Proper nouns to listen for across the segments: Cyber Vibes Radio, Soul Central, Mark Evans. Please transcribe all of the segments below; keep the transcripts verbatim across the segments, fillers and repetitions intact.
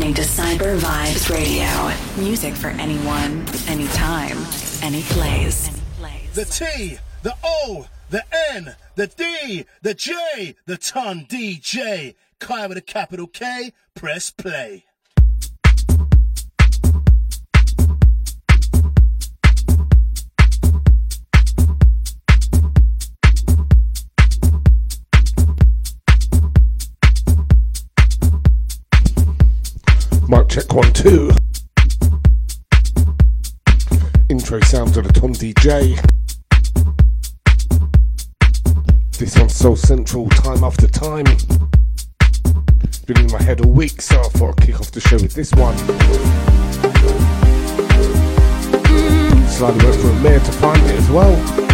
listening to Cyber Vibes Radio. Music for anyone, anytime, any place. The T, the O, the N, the D, the J, the ton D J. Kai with a capital K, press play. Mic check one, two. Intro sounds of the Tom D J. This on Soul Central, time after time. Been in my head all week, so I thought I'd kick off the show with this one. Slide over from there to find it as well.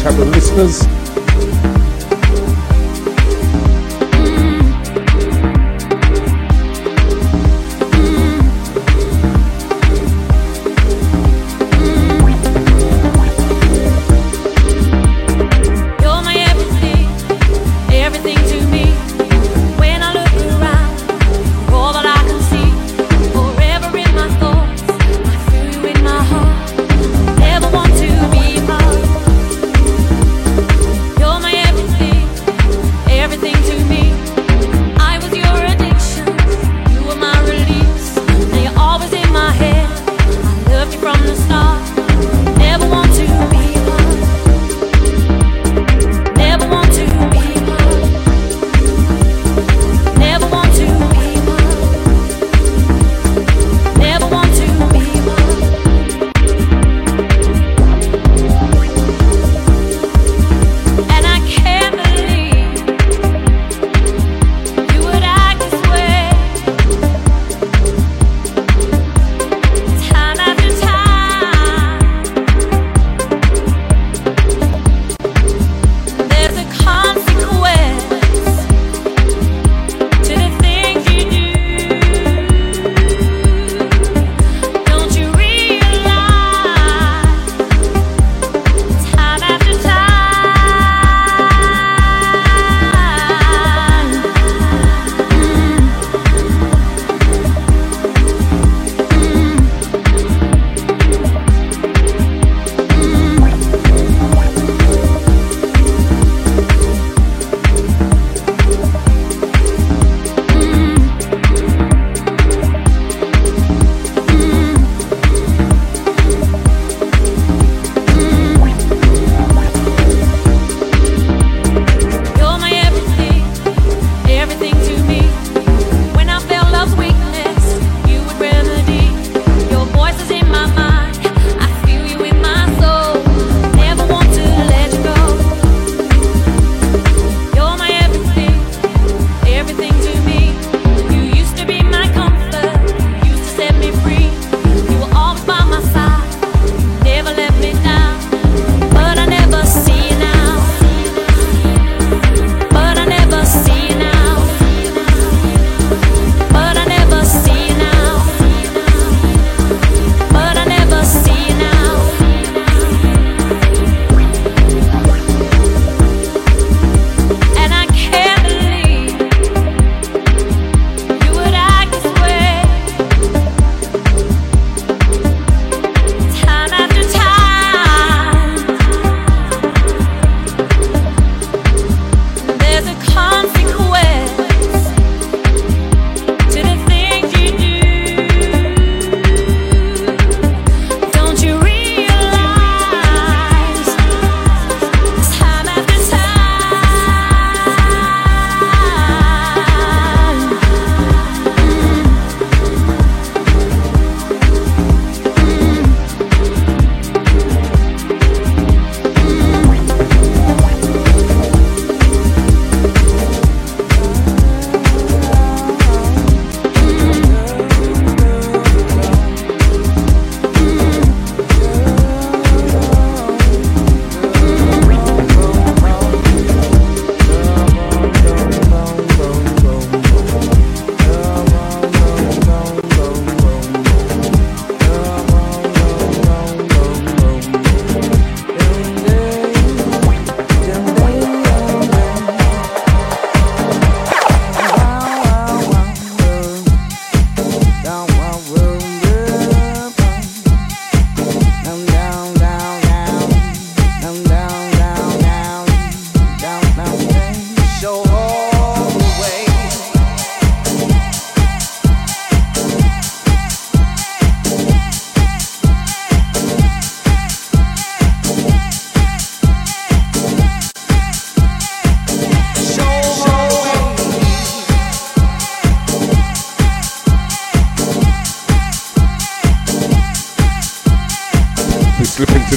Channel listeners,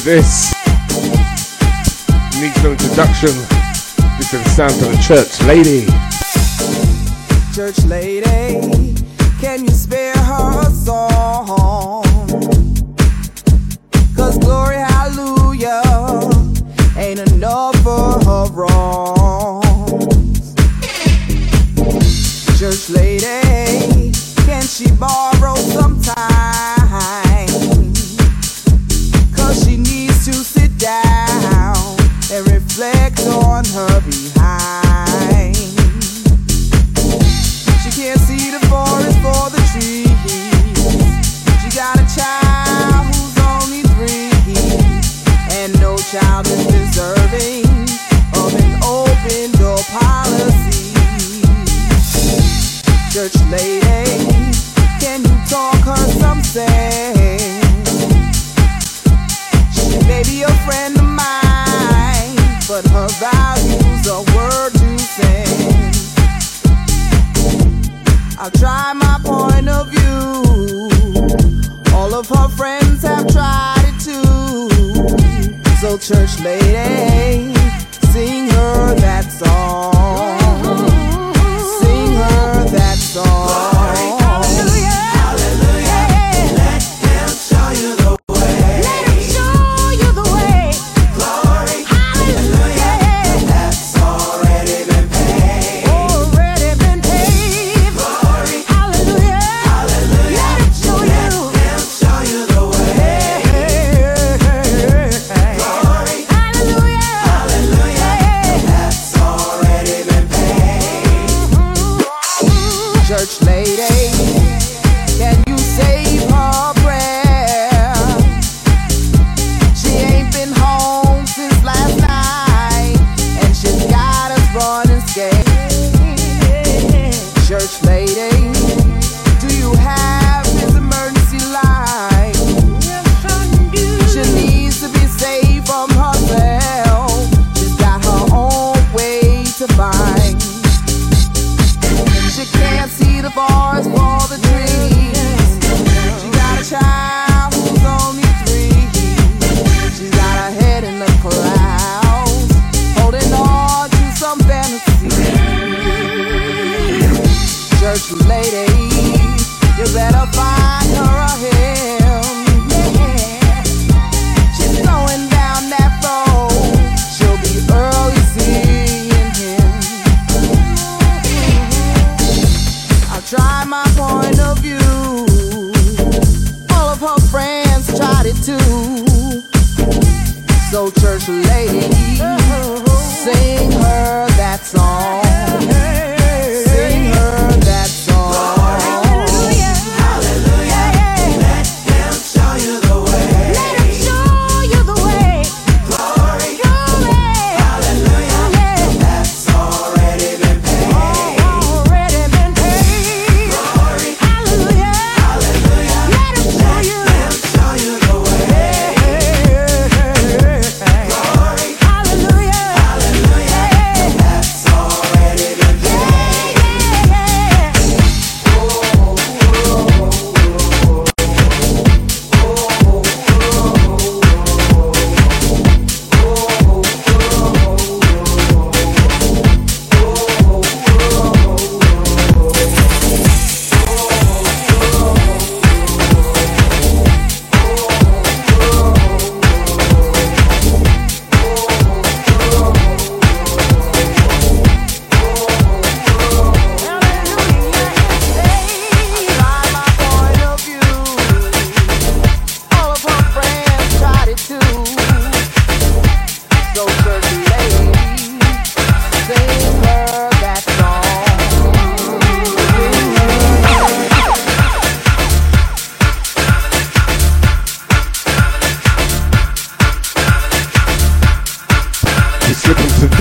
This needs no introduction. This is the sound of the church lady. Church lady, can you spare her a song? Cause glory, hallelujah, ain't enough for her wrongs. Church lady, can she borrow some time? On her behind, she can't see the forest for the trees. She got a child who's only three, and no child is deserving of an open door policy. Church lady, can you talk her some sense? She may be a friend of mine, but her values are worth two cents. I've tried my point of view, all of her friends have tried it too. So church lady, sing her that song. Sing her that song. Hallelujah.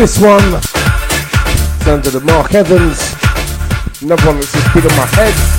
this one. It's under the Mark Evans. Another one that's just big on my head.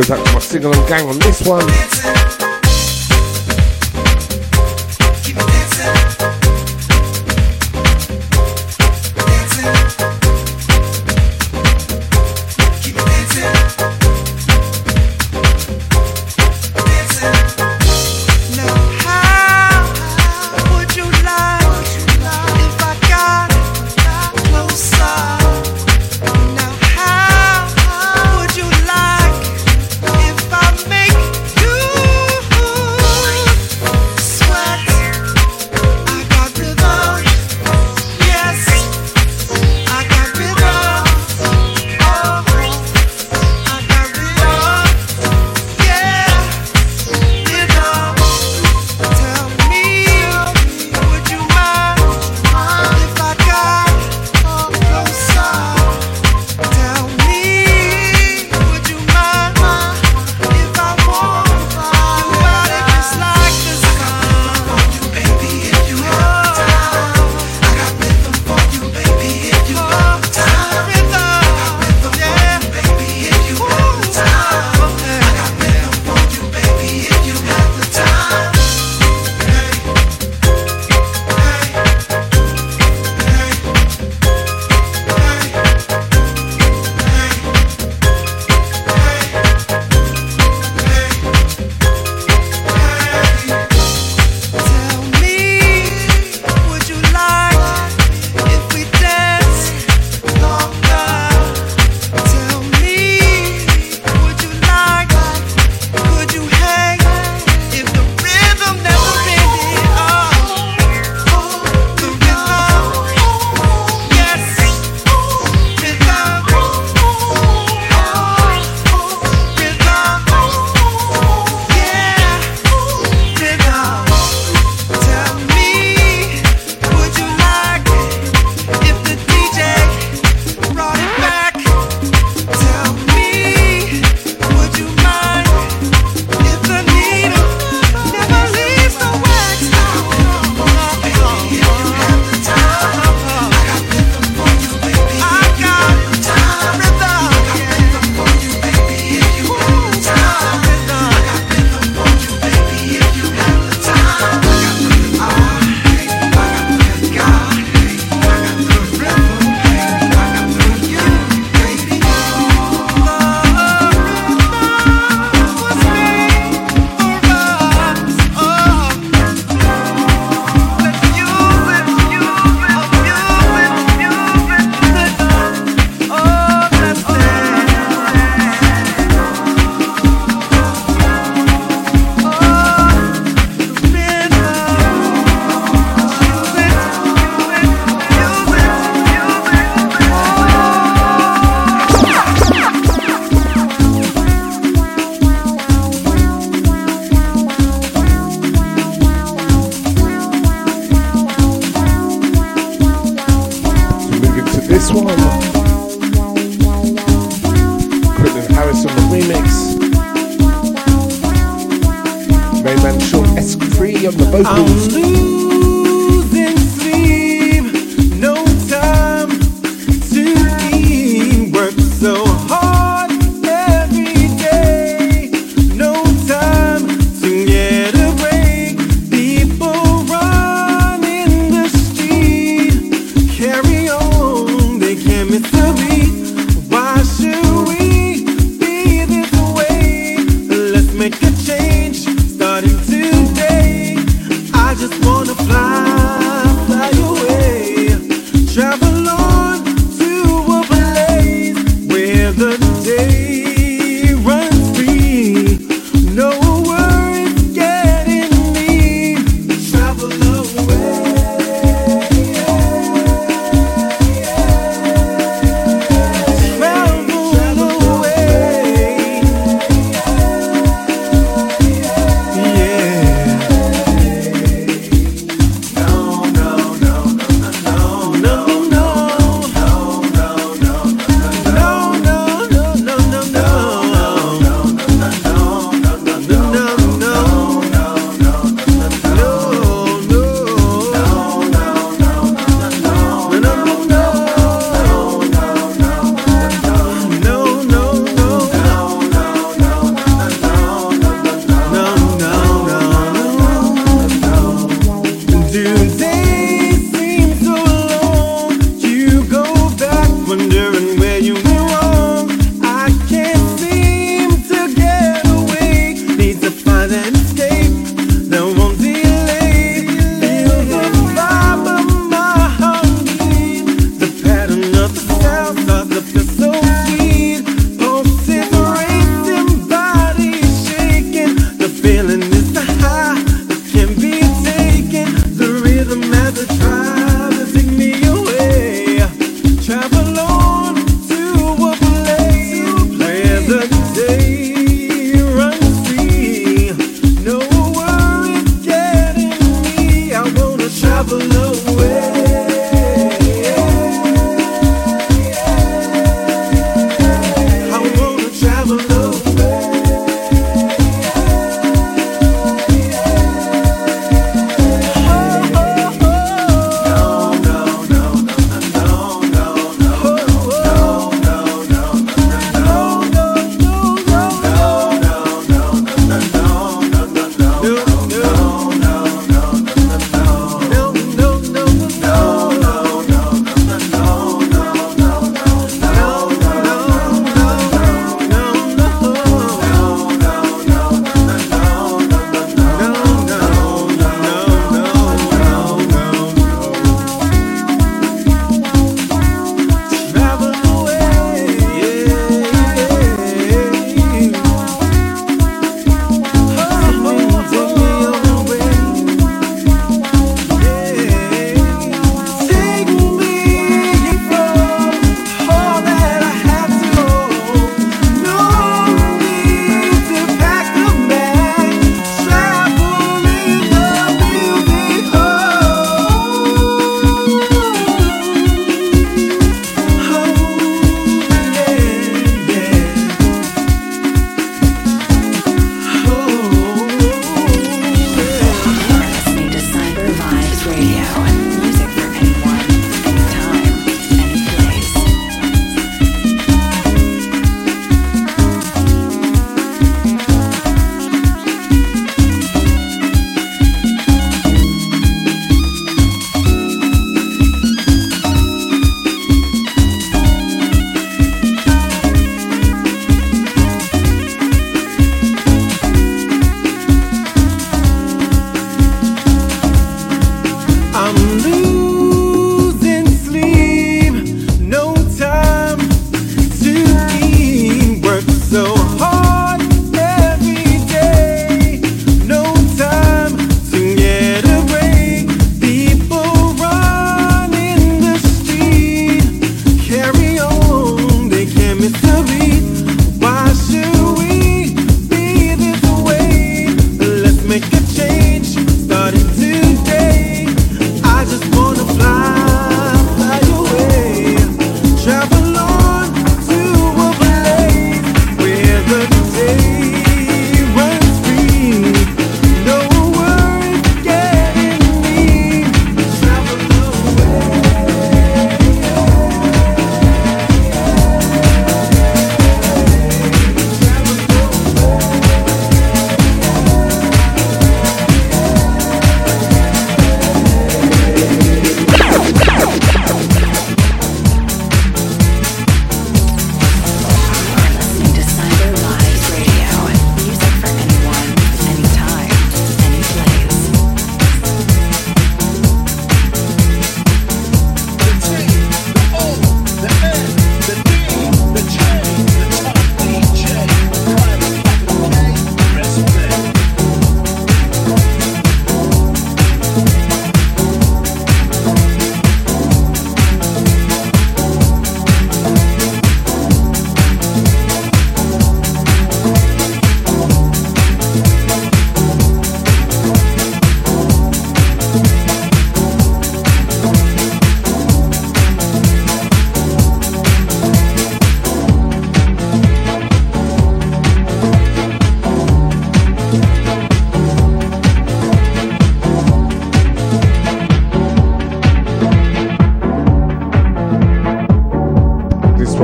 Goes out to my sing-along gang on this one. Keep it dancing. Keep it dancing. Dancing. Harris on the remix. Rayman Shaw S three on the vocals. Travel away.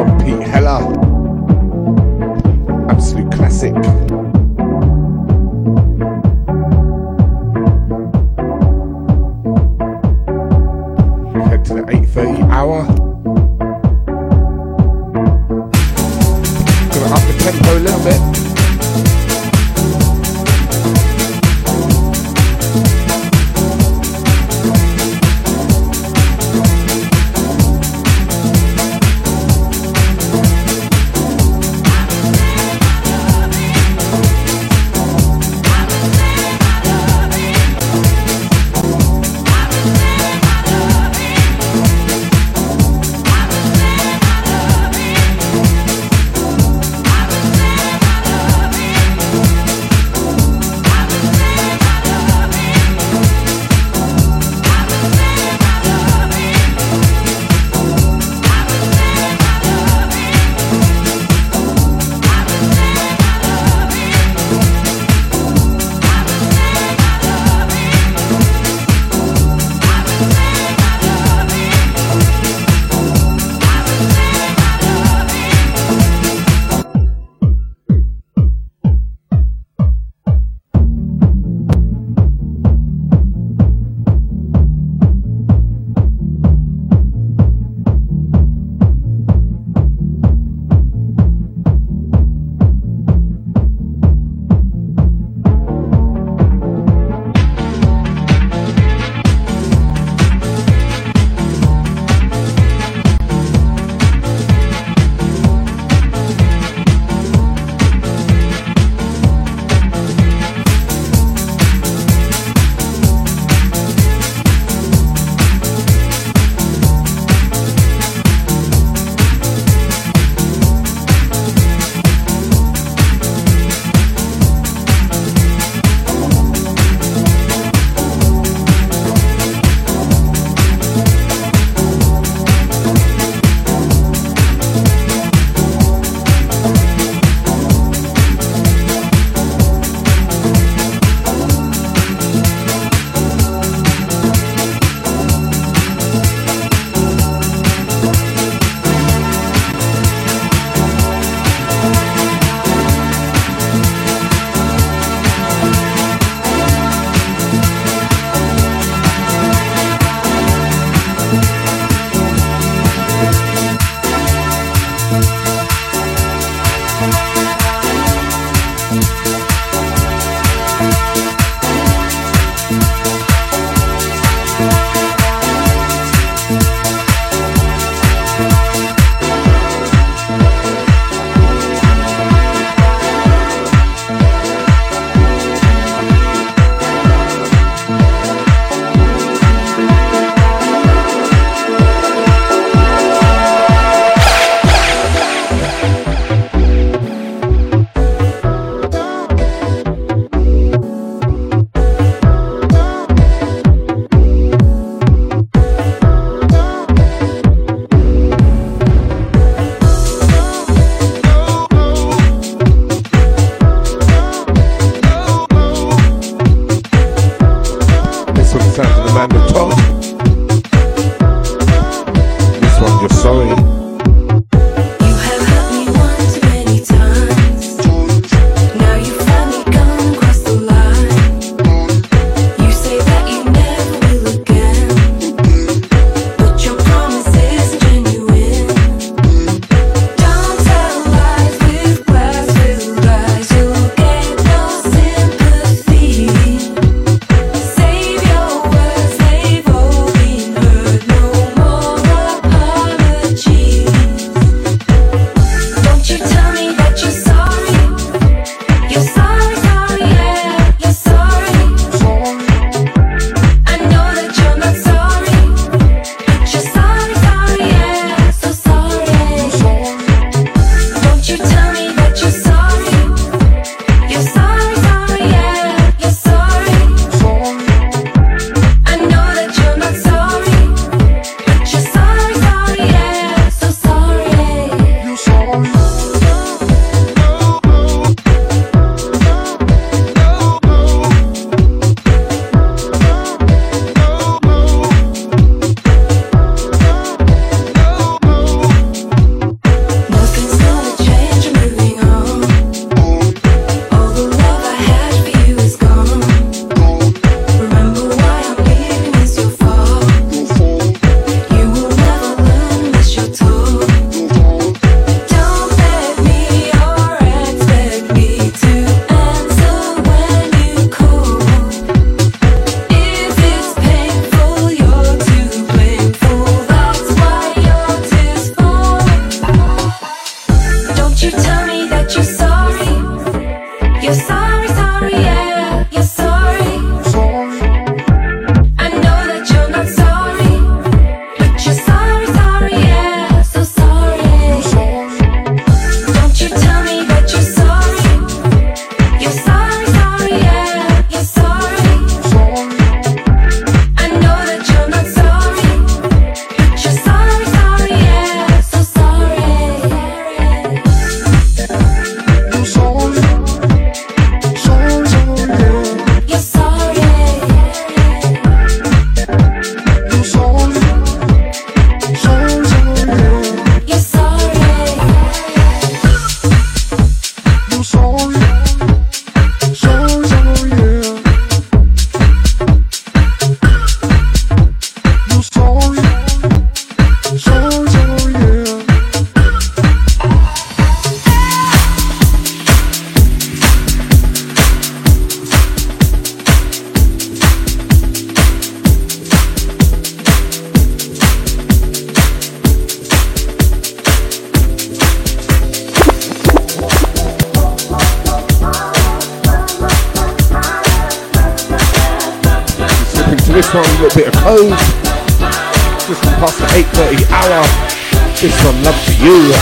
from Pete Heller. Absolute classic. Head to the eight thirty hour. Gonna up the tempo a little bit. this one, a little bit of Code. This one past the eight thirty hour. This one, Love For You.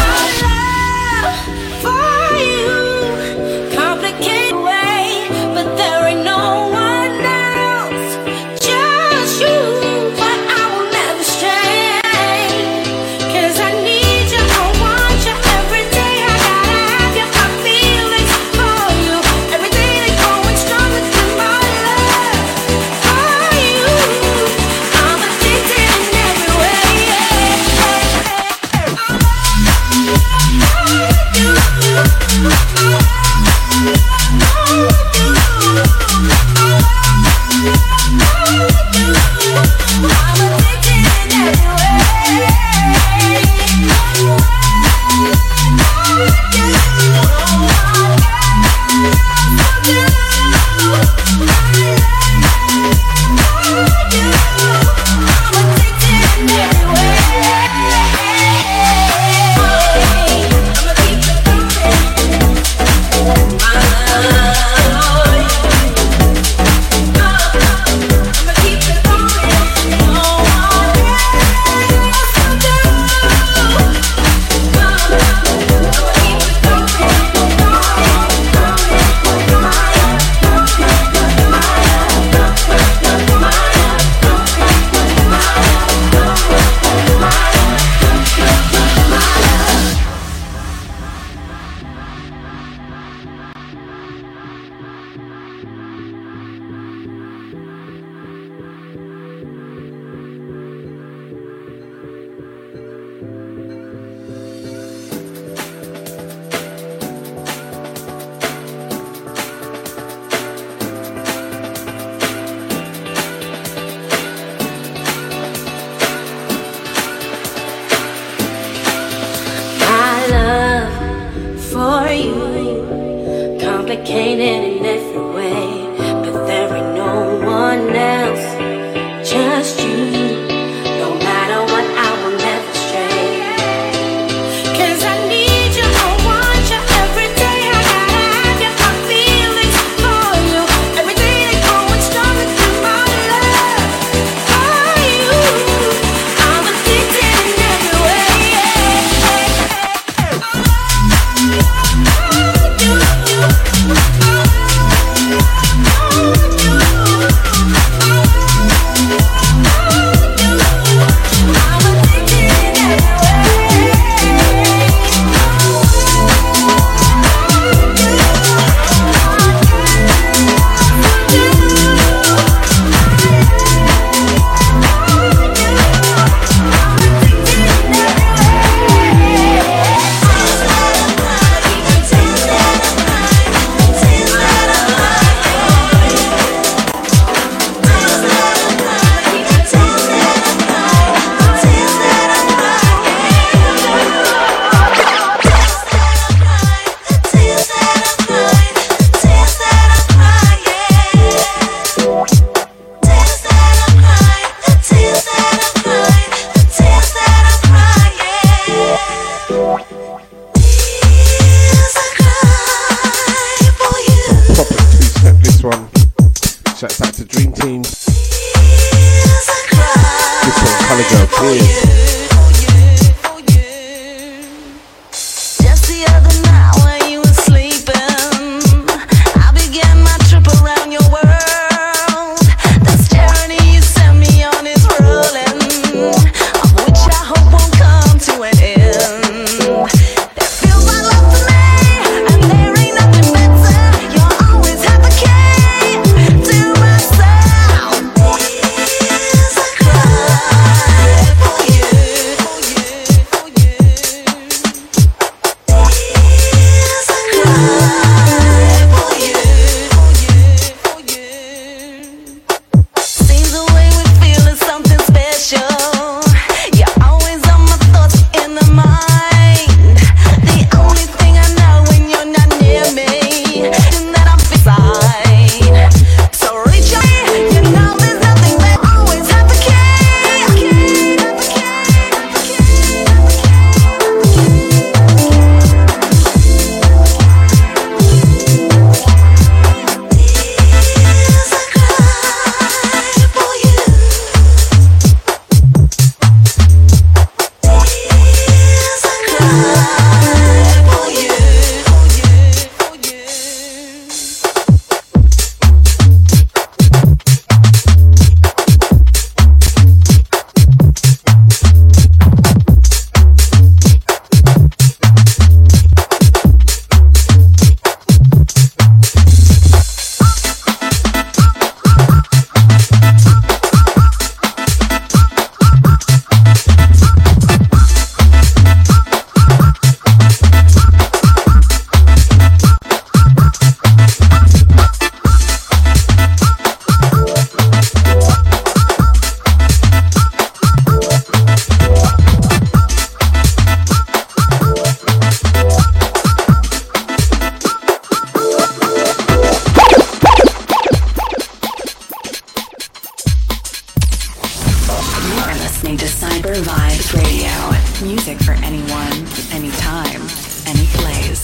and he plays.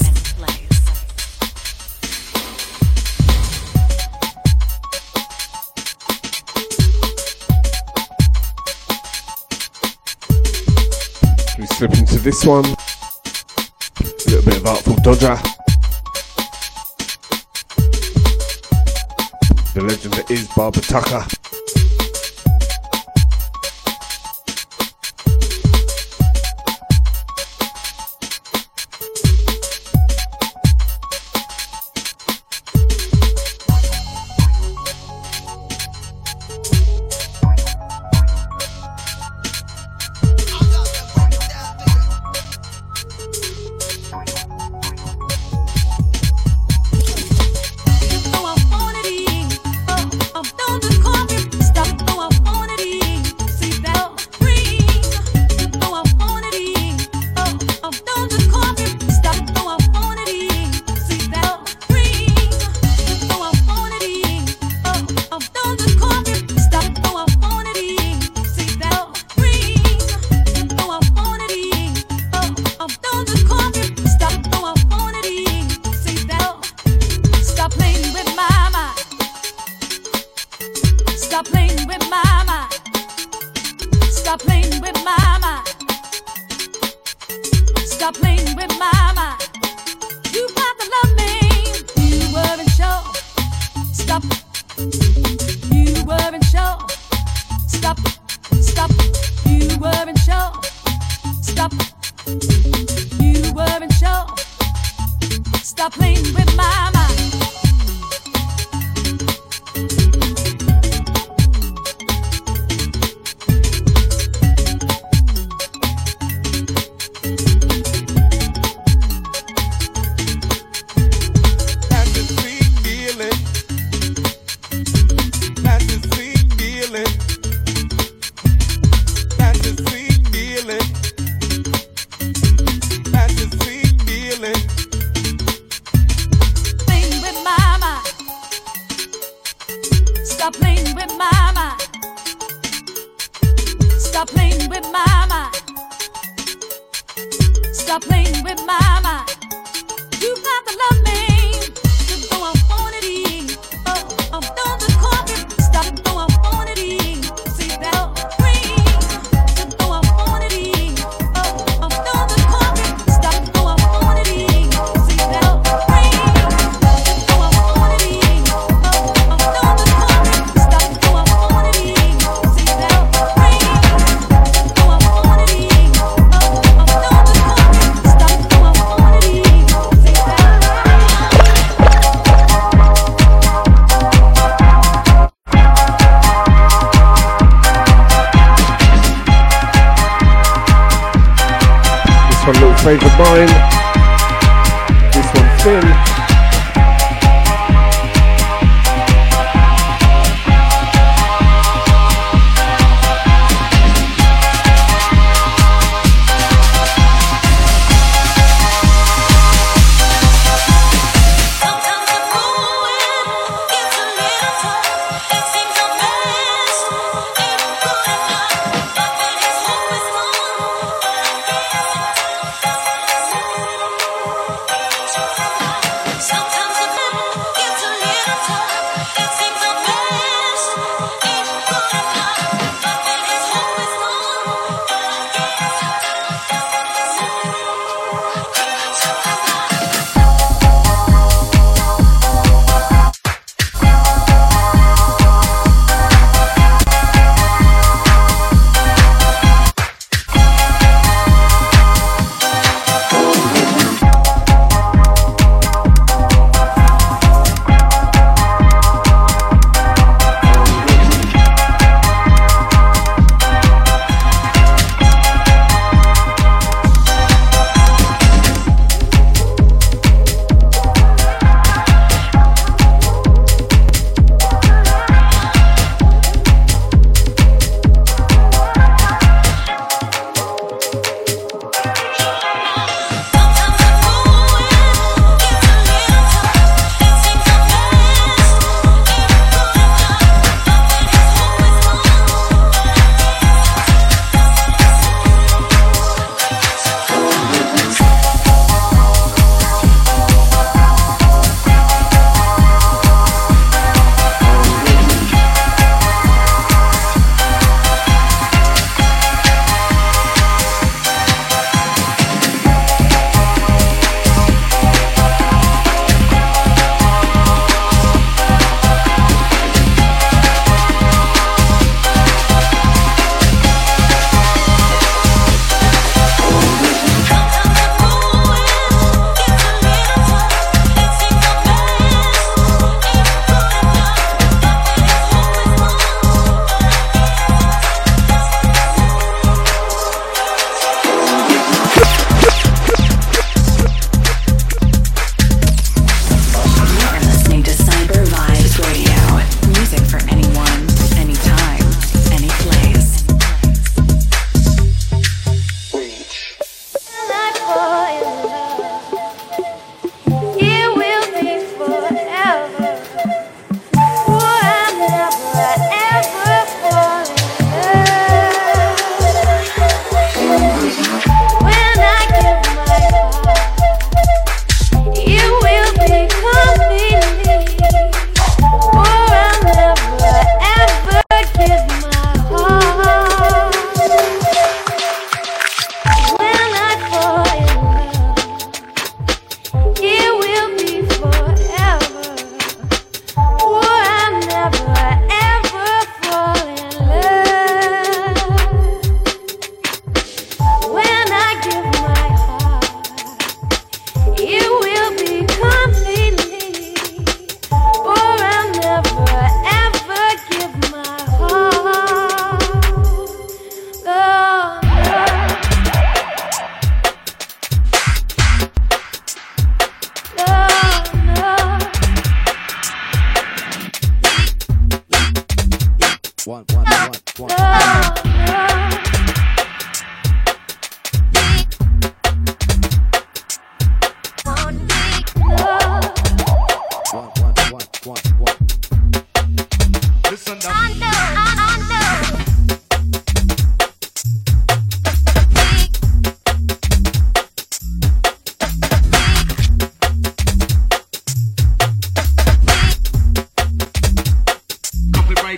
We slip into this one. A little bit of Artful Dodger. The legend that is Barbara Tucker.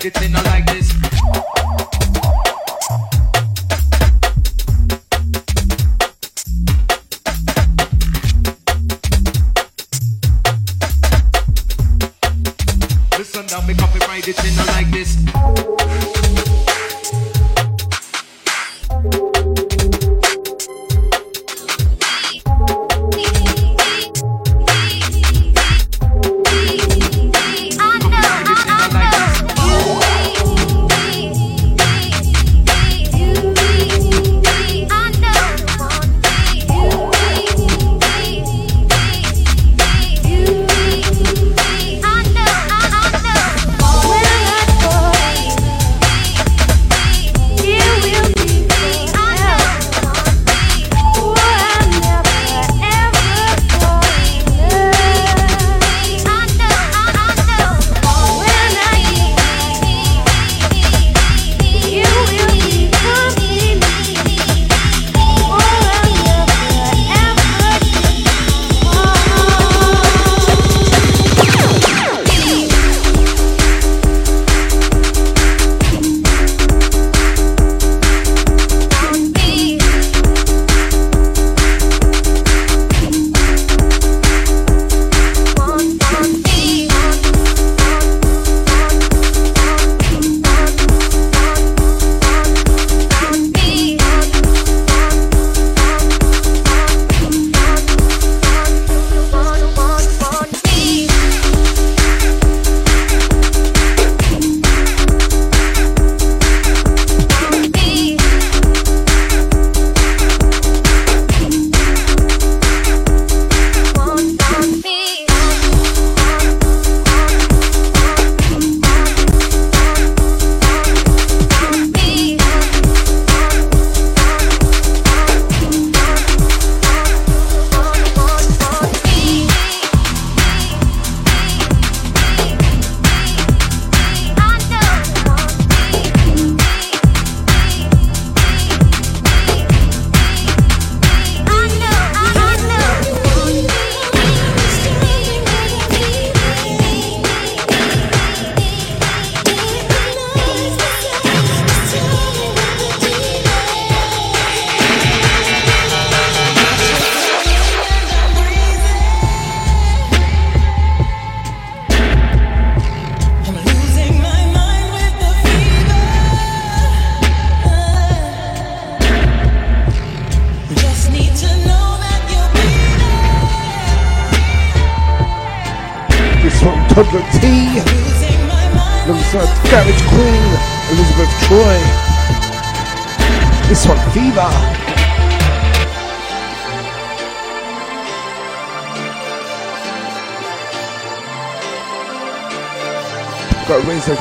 like it, then I like this. Listen now, me copyright it, then I like this.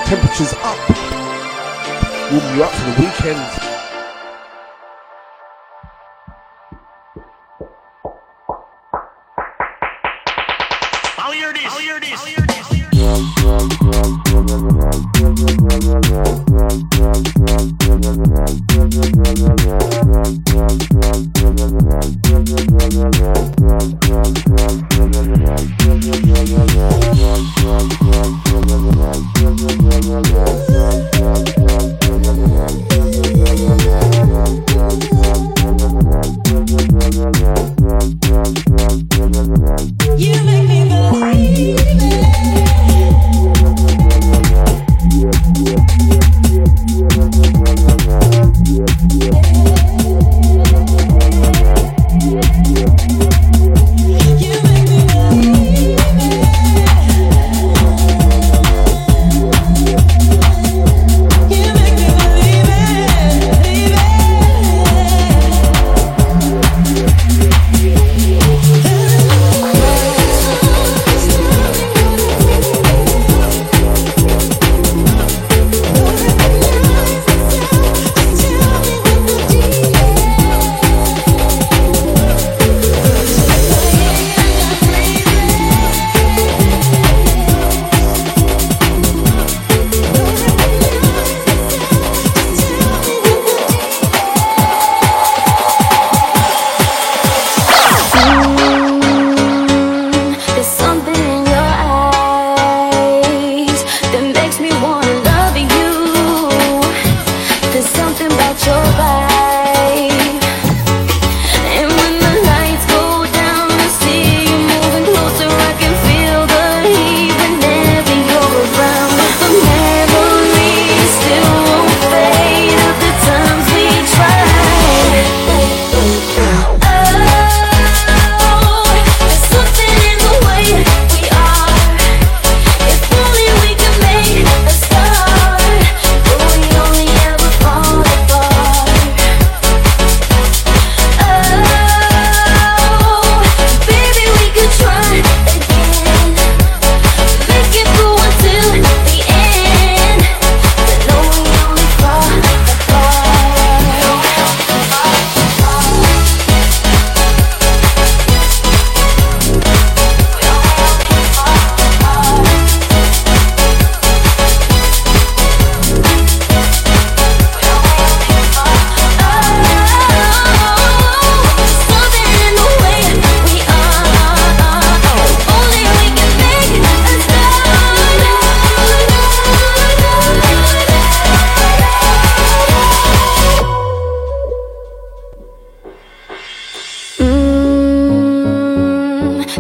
Temperatures up. Warm you up for the weekend.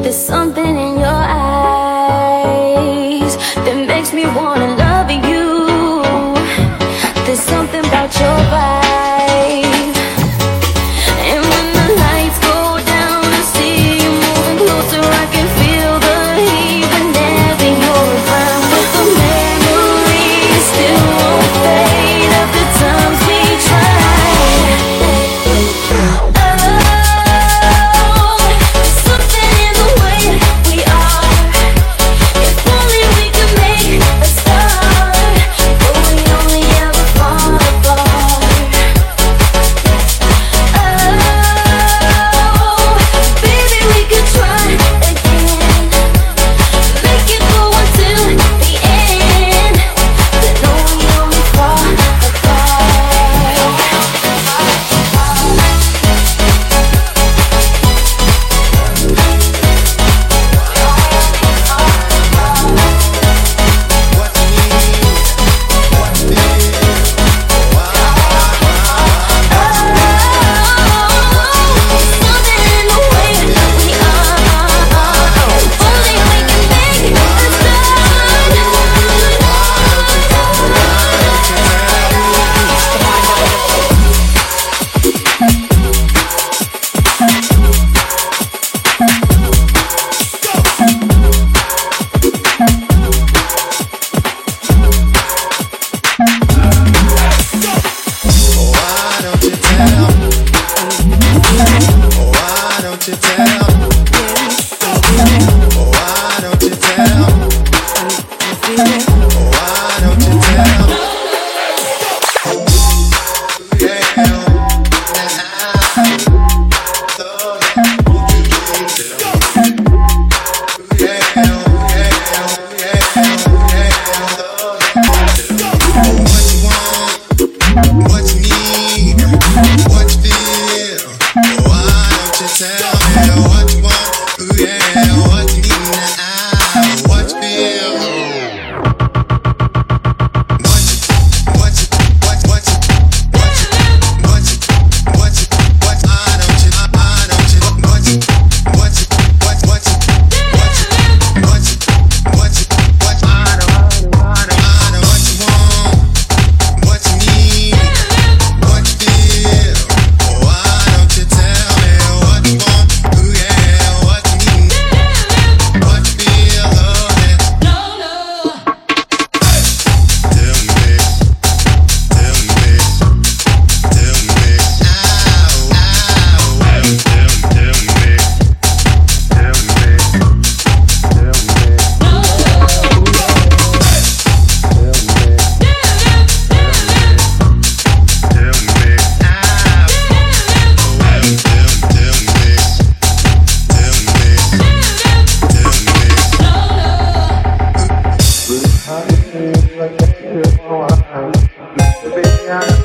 There's something in your eyes that makes me wanna love you. There's something about your vibe.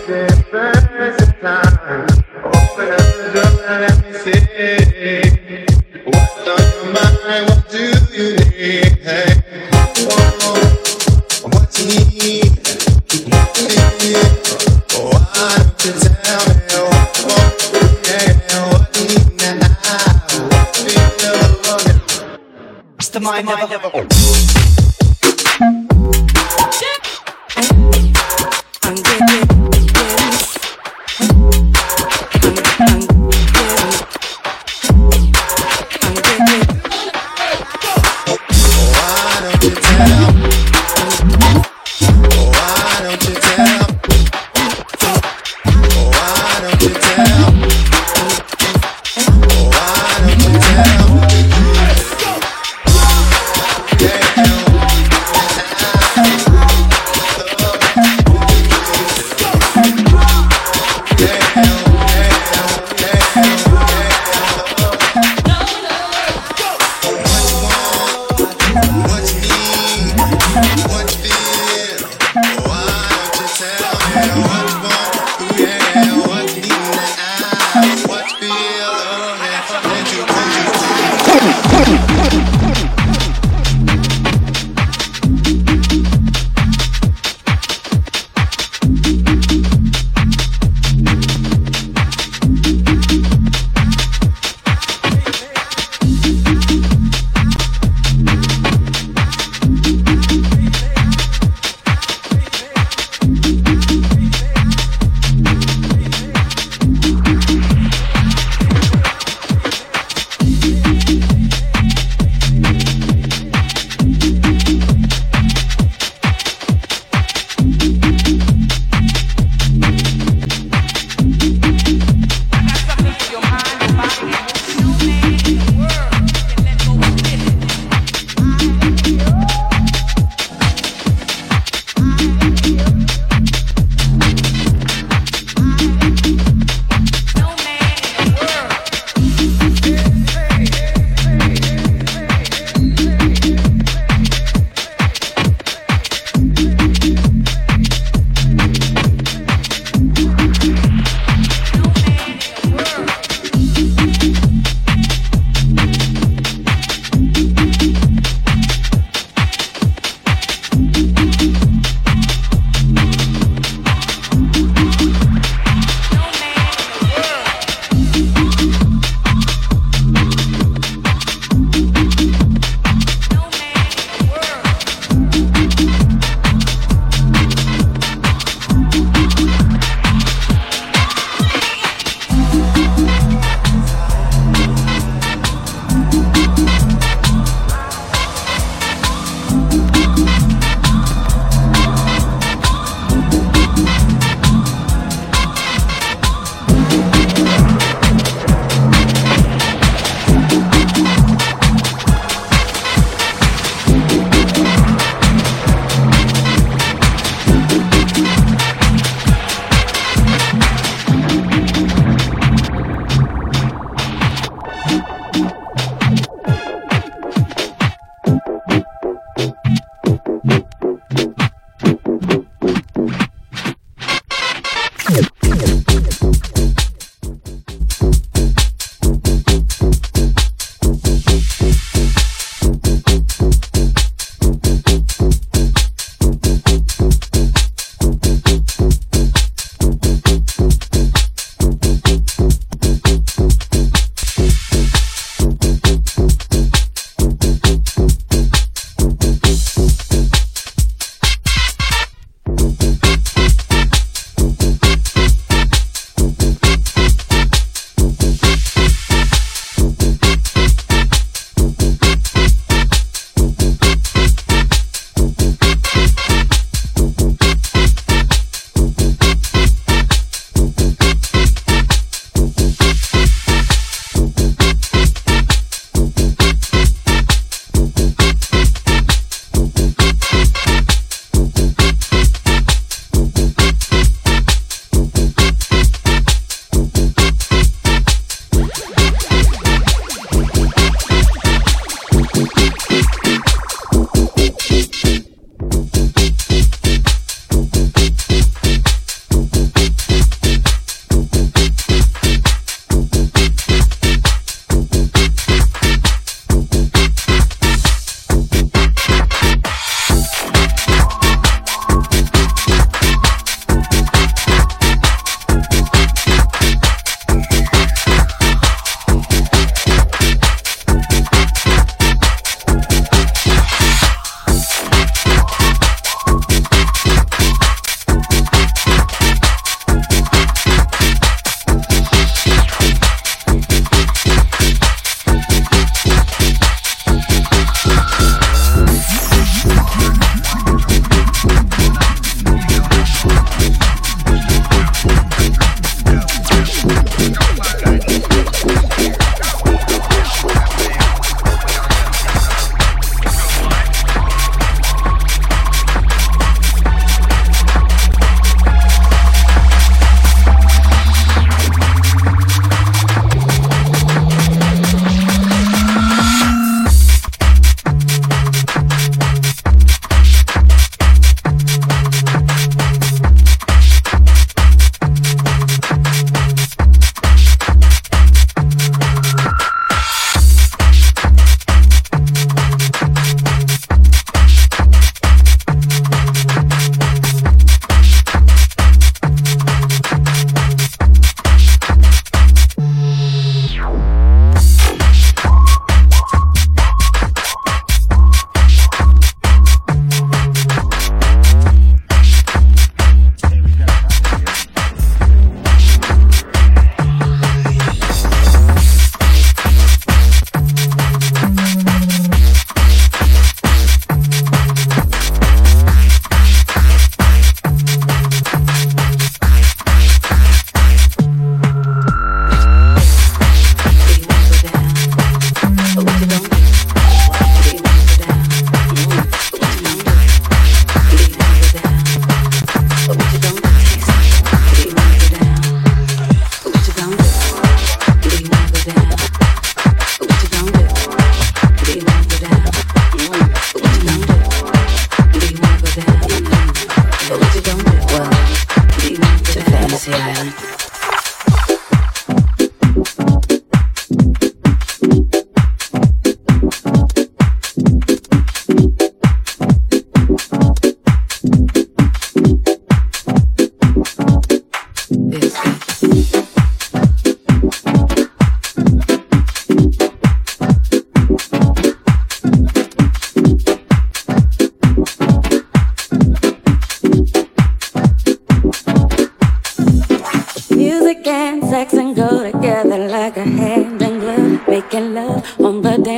Damn.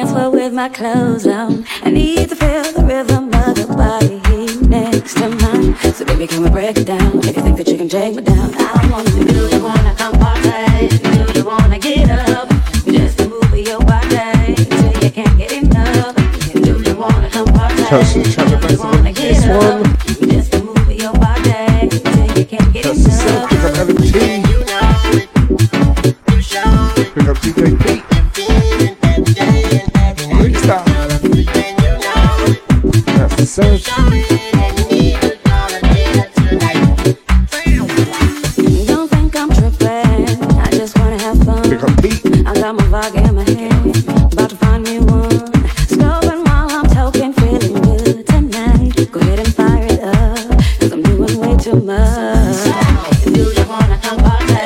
dance well with my clothes on. I need to feel the rhythm of your body next to mine. So baby, can we break it down? If you think that you can take me down, I want you. Do you wanna come party? Do you wanna get up? Just to move your body till you can't get enough. Do you wanna come party? Do you wanna get up? Just to move your body till you can't get enough. And you know it. You show it. Pick up D J. Search. Don't think I'm tripping, I just wanna have fun. I got my vodka in my hand, about to find me one. Scoping while I'm talking, feeling good tonight. Go ahead and fire it up, cause I'm doing way too much. Do you wanna come party? Do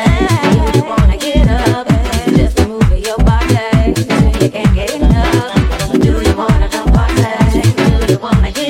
you wanna get up? Just to move your body, till you can't get enough. Do you wanna come party? Do you wanna get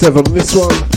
seven on this one. Yeah.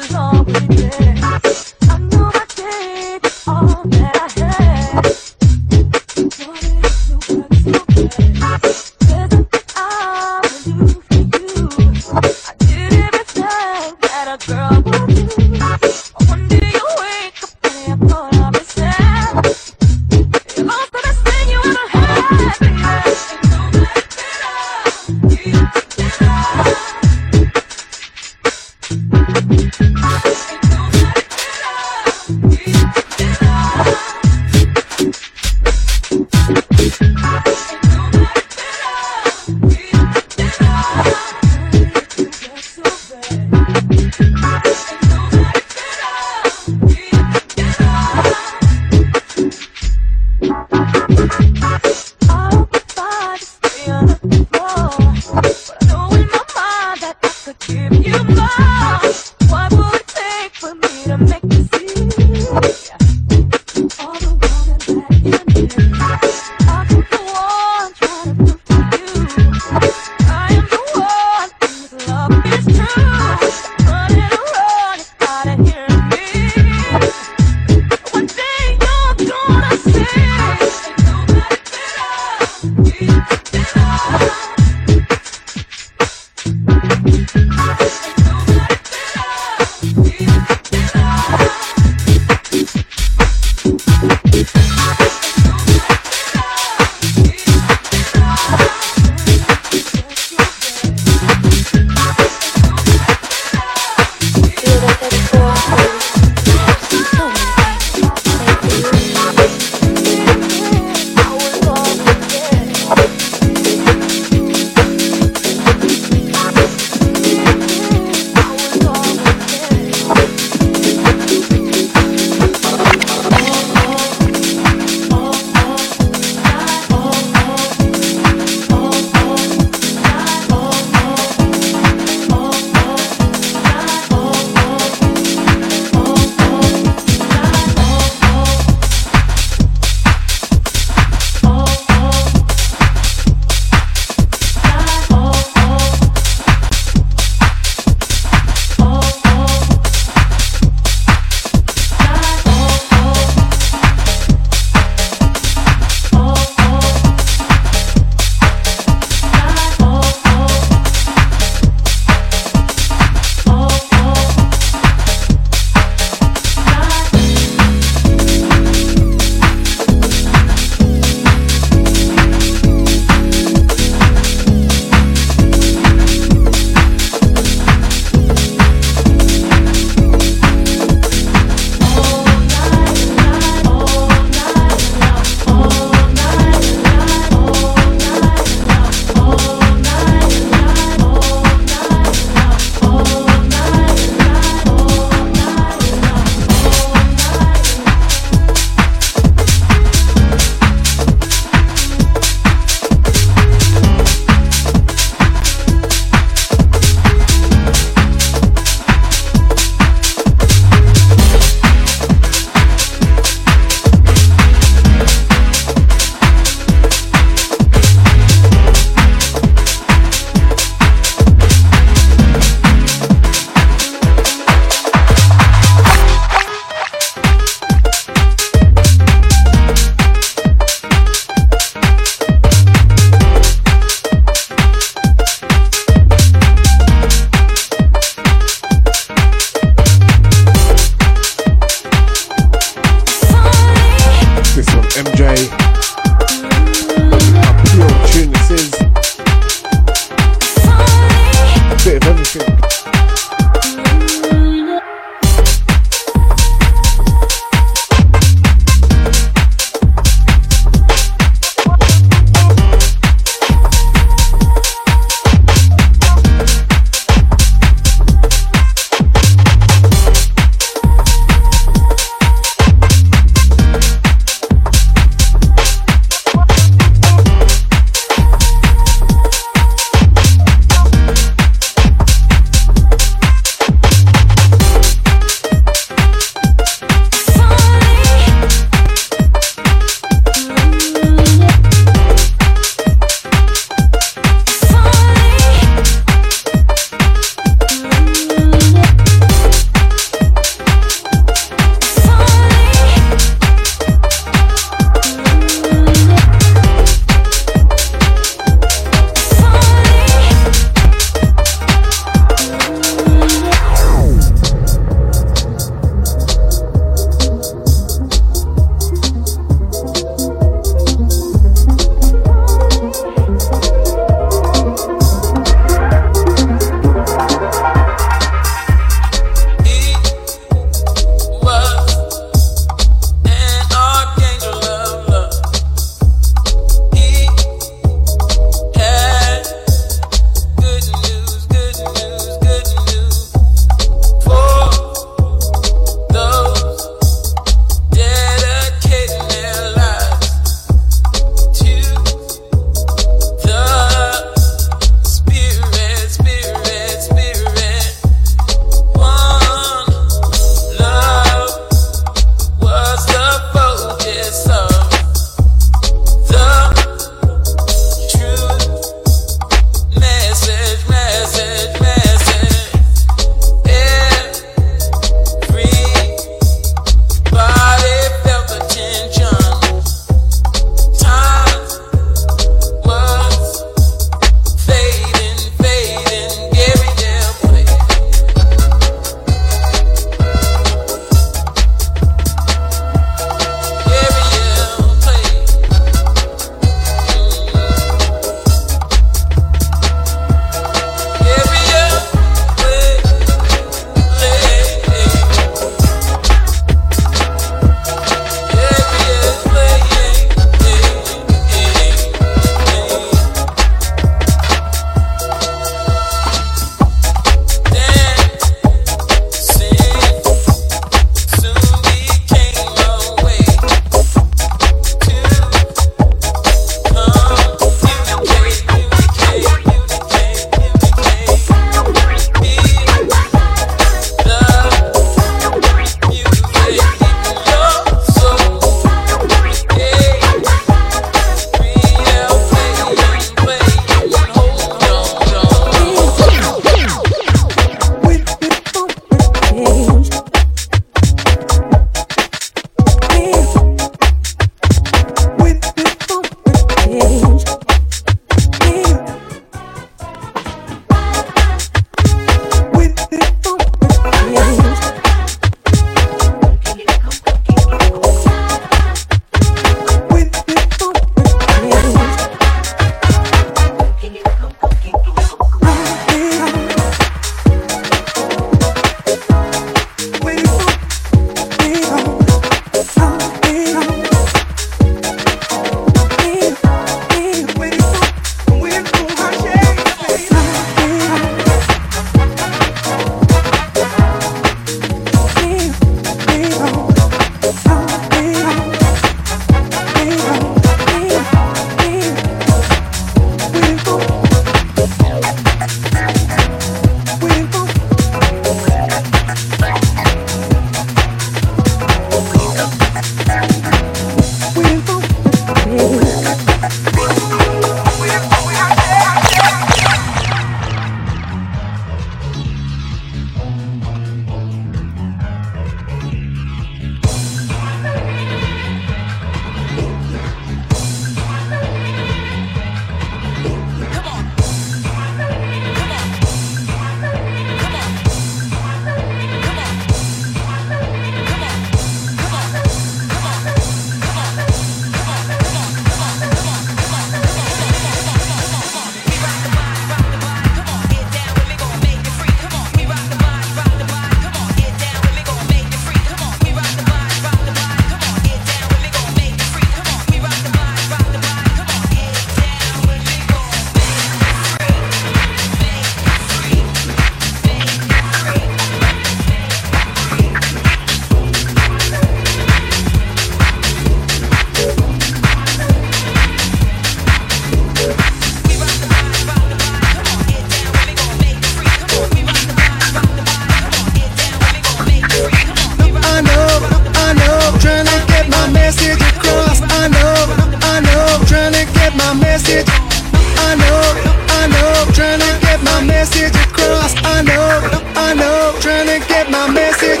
my message across. I know, I know, trying to get my message.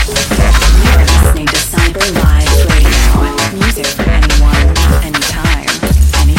You're listening to Cyber Vibes Radio. Music for anyone, anytime, any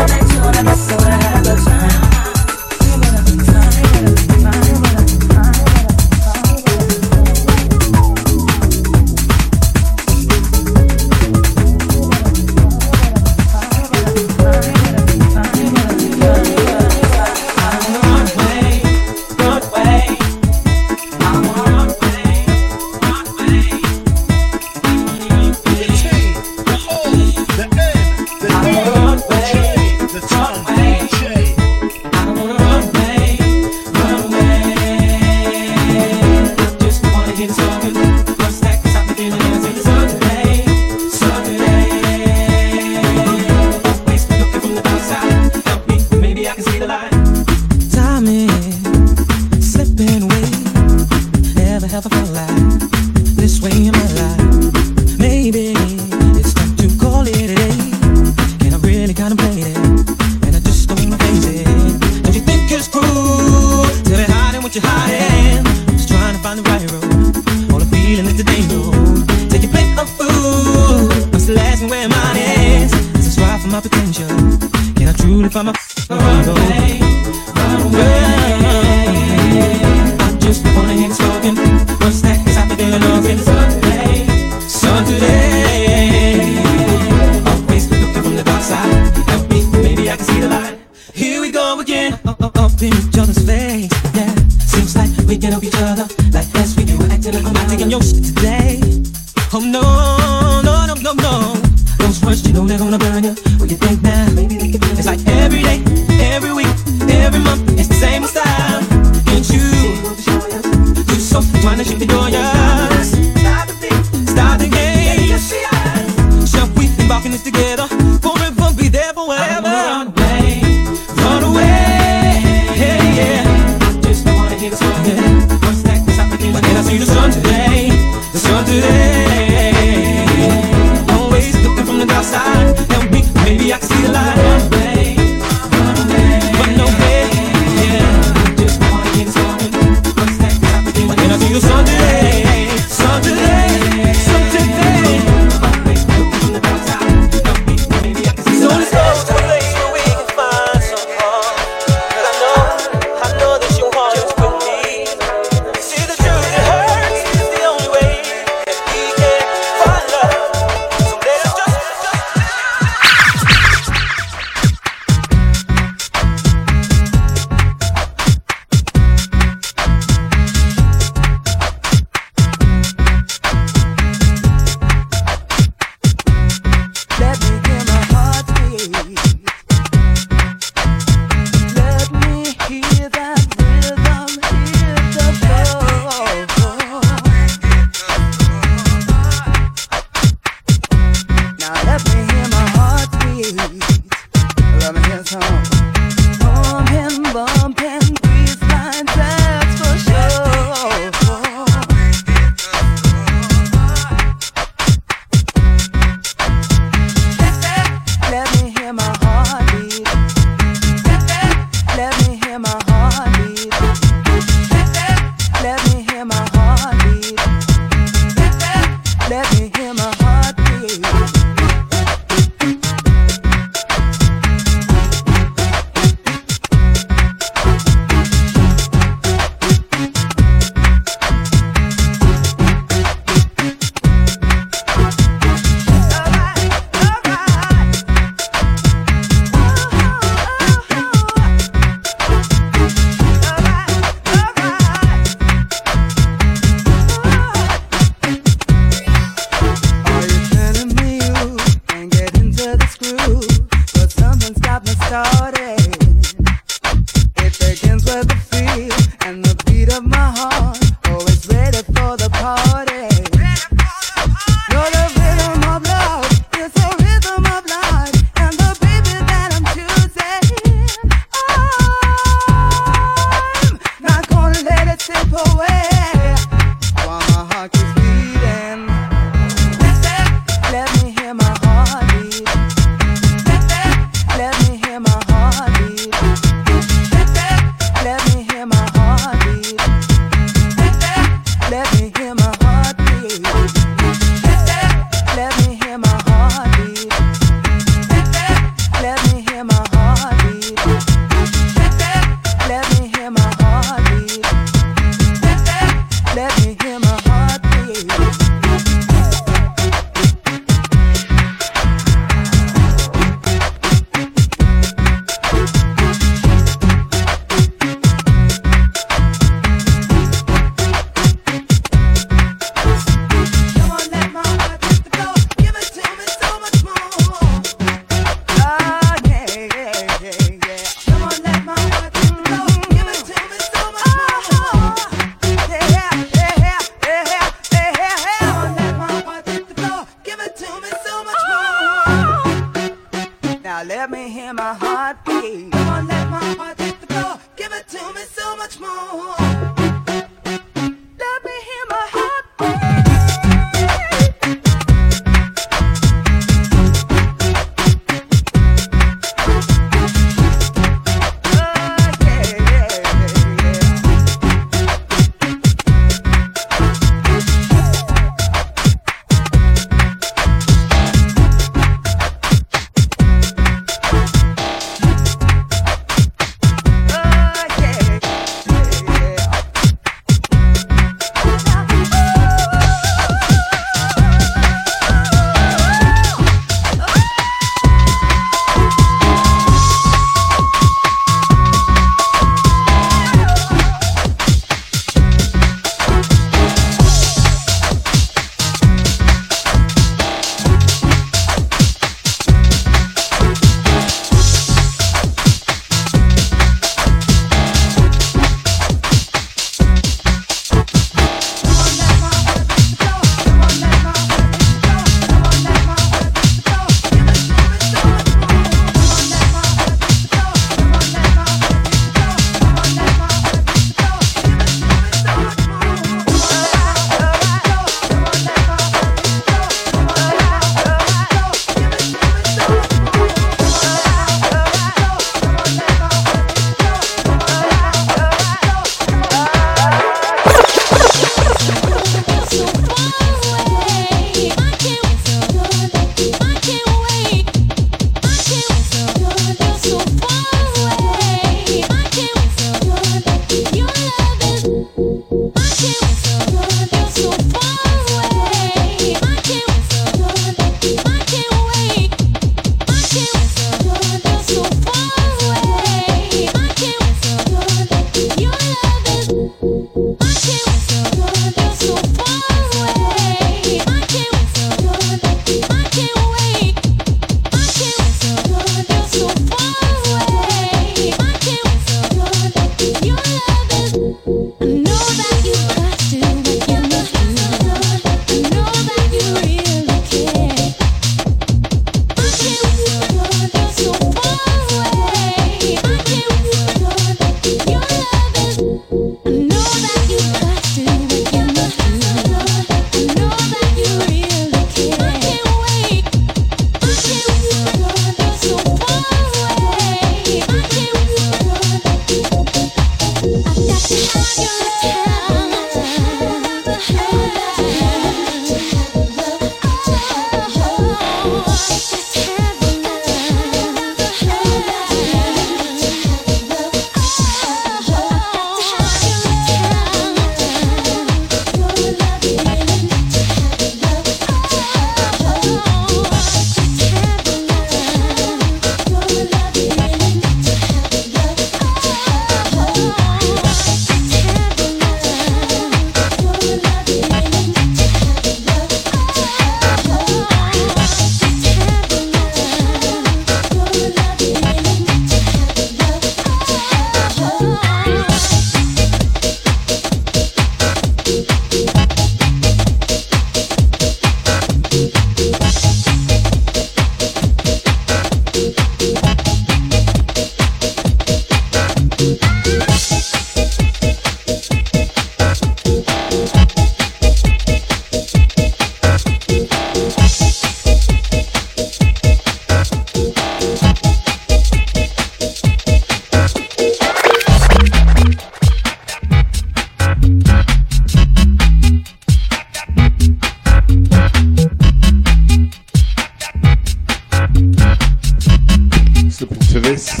this.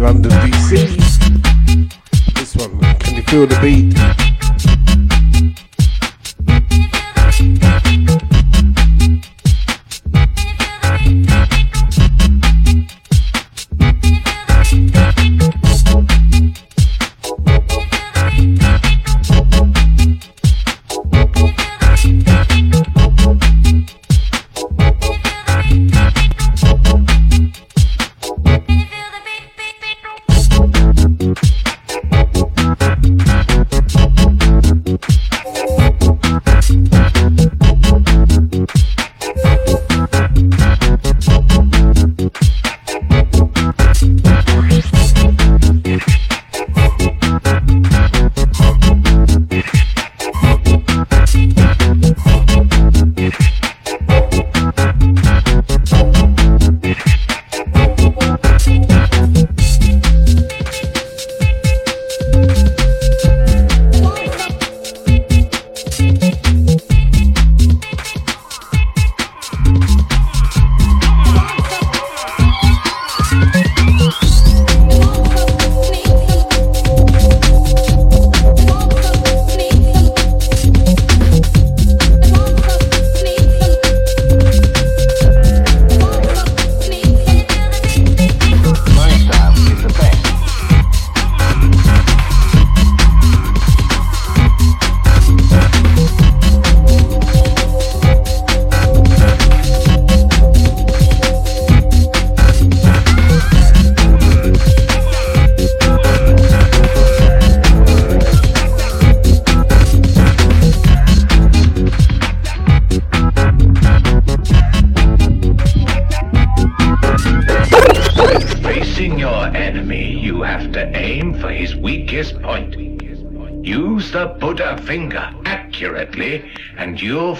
London D C. This one, can you feel the beat?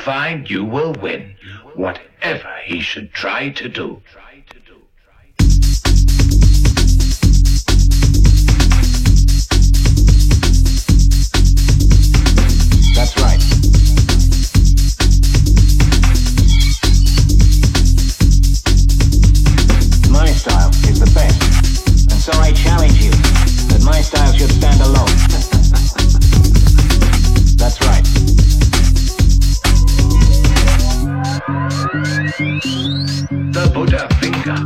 Find you will win whatever he should try to do. That's right. My style is the best, and so I challenge you that my style should stand alone. That's right. The Buddha finger. The Buddha finger.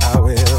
I will.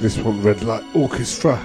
This one, Red Light Orchestra.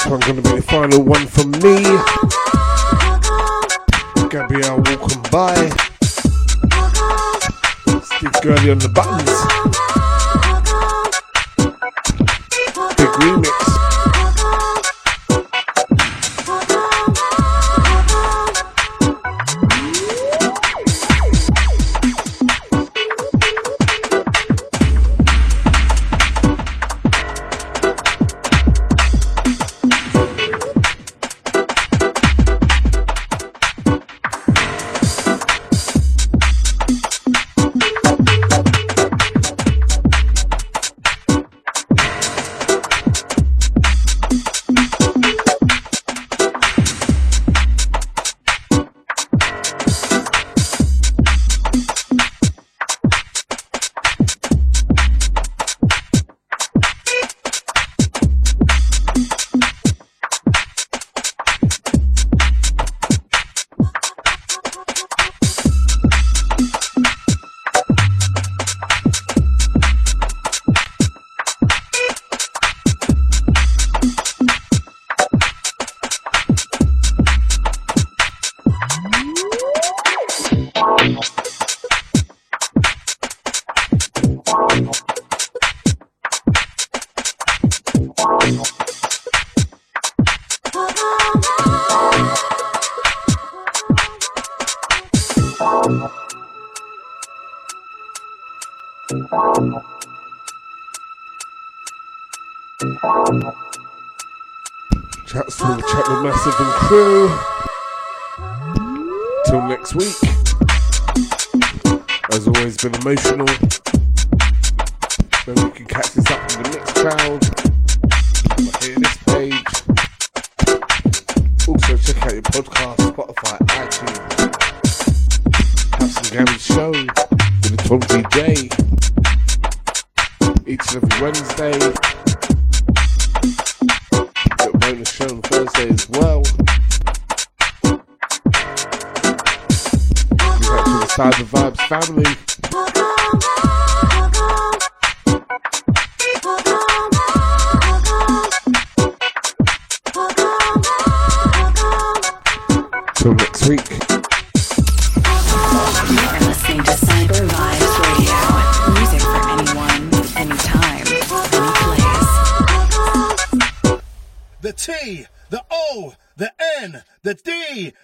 last one going to be the final one from me. Gabrielle walking by. Steve Gurley on the buttons. Big remix.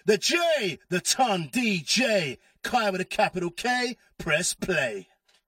The J, the Ton D J, Kai with a capital K, press play.